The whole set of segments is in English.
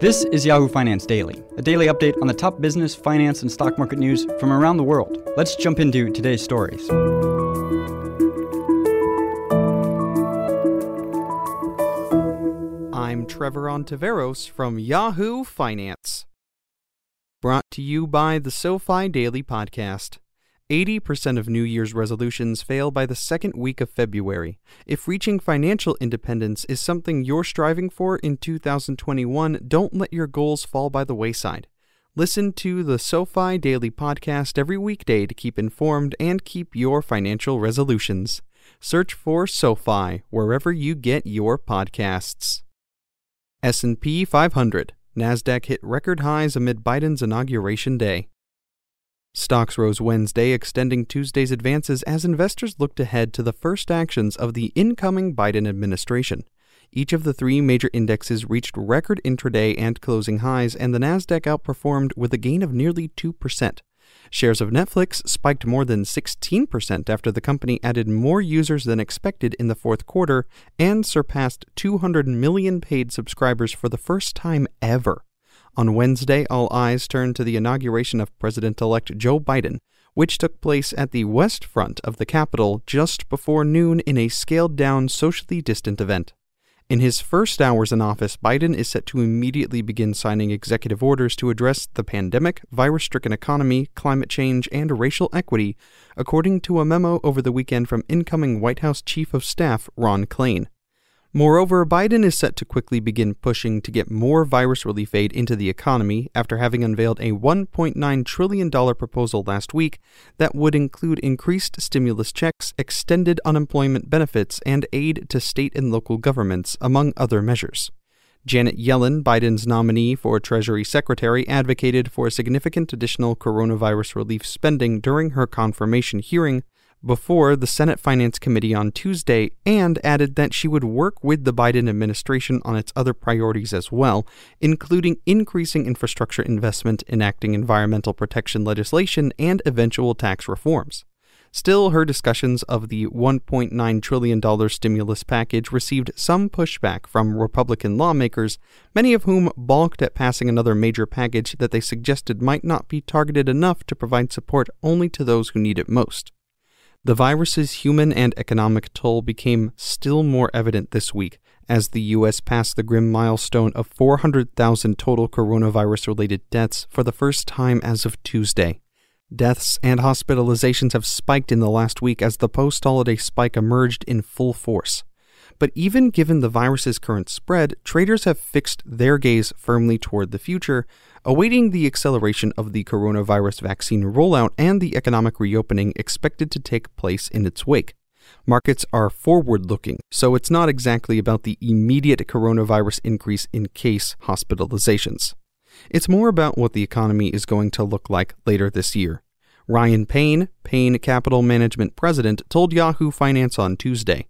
This is Yahoo Finance Daily, a daily update on the top business, finance, and stock market news from around the world. Let's jump into today's stories. I'm Trevor Ontiveros from Yahoo Finance. Brought to you by the SoFi Daily Podcast. 80% of New Year's resolutions fail by the second week of February. If reaching financial independence is something you're striving for in 2021, don't let your goals fall by the wayside. Listen to the SoFi Daily Podcast every weekday to keep informed and keep your financial resolutions. Search for SoFi wherever you get your podcasts. S&P 500. Nasdaq hit record highs amid Biden's inauguration day. Stocks rose Wednesday, extending Tuesday's advances as investors looked ahead to the first actions of the incoming Biden administration. Each of the three major indexes reached record intraday and closing highs, and the Nasdaq outperformed with a gain of nearly 2%. Shares of Netflix spiked more than 16% after the company added more users than expected in the fourth quarter and surpassed 200 million paid subscribers for the first time ever. On Wednesday, all eyes turned to the inauguration of President-elect Joe Biden, which took place at the west front of the Capitol just before noon in a scaled-down, socially distant event. In his first hours in office, Biden is set to immediately begin signing executive orders to address the pandemic, virus-stricken economy, climate change, and racial equity, according to a memo over the weekend from incoming White House Chief of Staff Ron Klain. Moreover, Biden is set to quickly begin pushing to get more virus relief aid into the economy after having unveiled a $1.9 trillion proposal last week that would include increased stimulus checks, extended unemployment benefits, and aid to state and local governments, among other measures. Janet Yellen, Biden's nominee for Treasury Secretary, advocated for significant additional coronavirus relief spending during her confirmation hearing before the Senate Finance Committee on Tuesday, and added that she would work with the Biden administration on its other priorities as well, including increasing infrastructure investment, enacting environmental protection legislation, and eventual tax reforms. Still, her discussions of the $1.9 trillion stimulus package received some pushback from Republican lawmakers, many of whom balked at passing another major package that they suggested might not be targeted enough to provide support only to those who need it most. The virus's human and economic toll became still more evident this week as the U.S. passed the grim milestone of 400,000 total coronavirus-related deaths for the first time as of Tuesday. Deaths and hospitalizations have spiked in the last week as the post-holiday spike emerged in full force. But even given the virus's current spread, traders have fixed their gaze firmly toward the future, awaiting the acceleration of the coronavirus vaccine rollout and the economic reopening expected to take place in its wake. Markets are forward-looking, so it's not exactly about the immediate coronavirus increase in case hospitalizations. It's more about what the economy is going to look like later this year. Ryan Payne, Payne Capital Management president, told Yahoo Finance on Tuesday,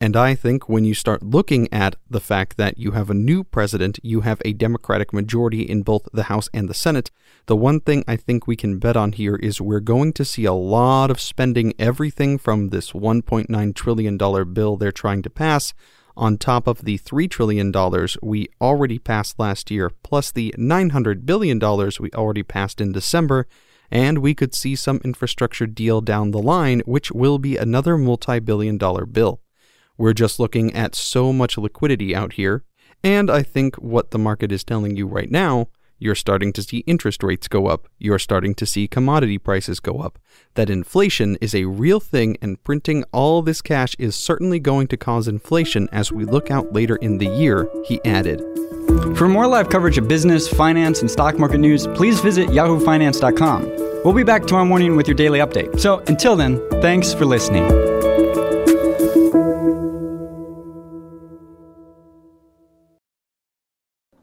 "And I think when you start looking at the fact that you have a new president, you have a Democratic majority in both the House and the Senate, the one thing I think we can bet on here is we're going to see a lot of spending, everything from this $1.9 trillion bill they're trying to pass, on top of the $3 trillion we already passed last year, plus the $900 billion we already passed in December, and we could see some infrastructure deal down the line, which will be another multi-billion-dollar bill. We're just looking at so much liquidity out here, and I think what the market is telling you right now, You're starting to see interest rates go up. You're starting to see commodity prices go up. That inflation is a real thing, and printing all this cash is certainly going to cause inflation as we look out later in the year, he added. For more live coverage of business, finance, and stock market news, please visit yahoofinance.com. We'll be back tomorrow morning with your daily update. So until then, thanks for listening.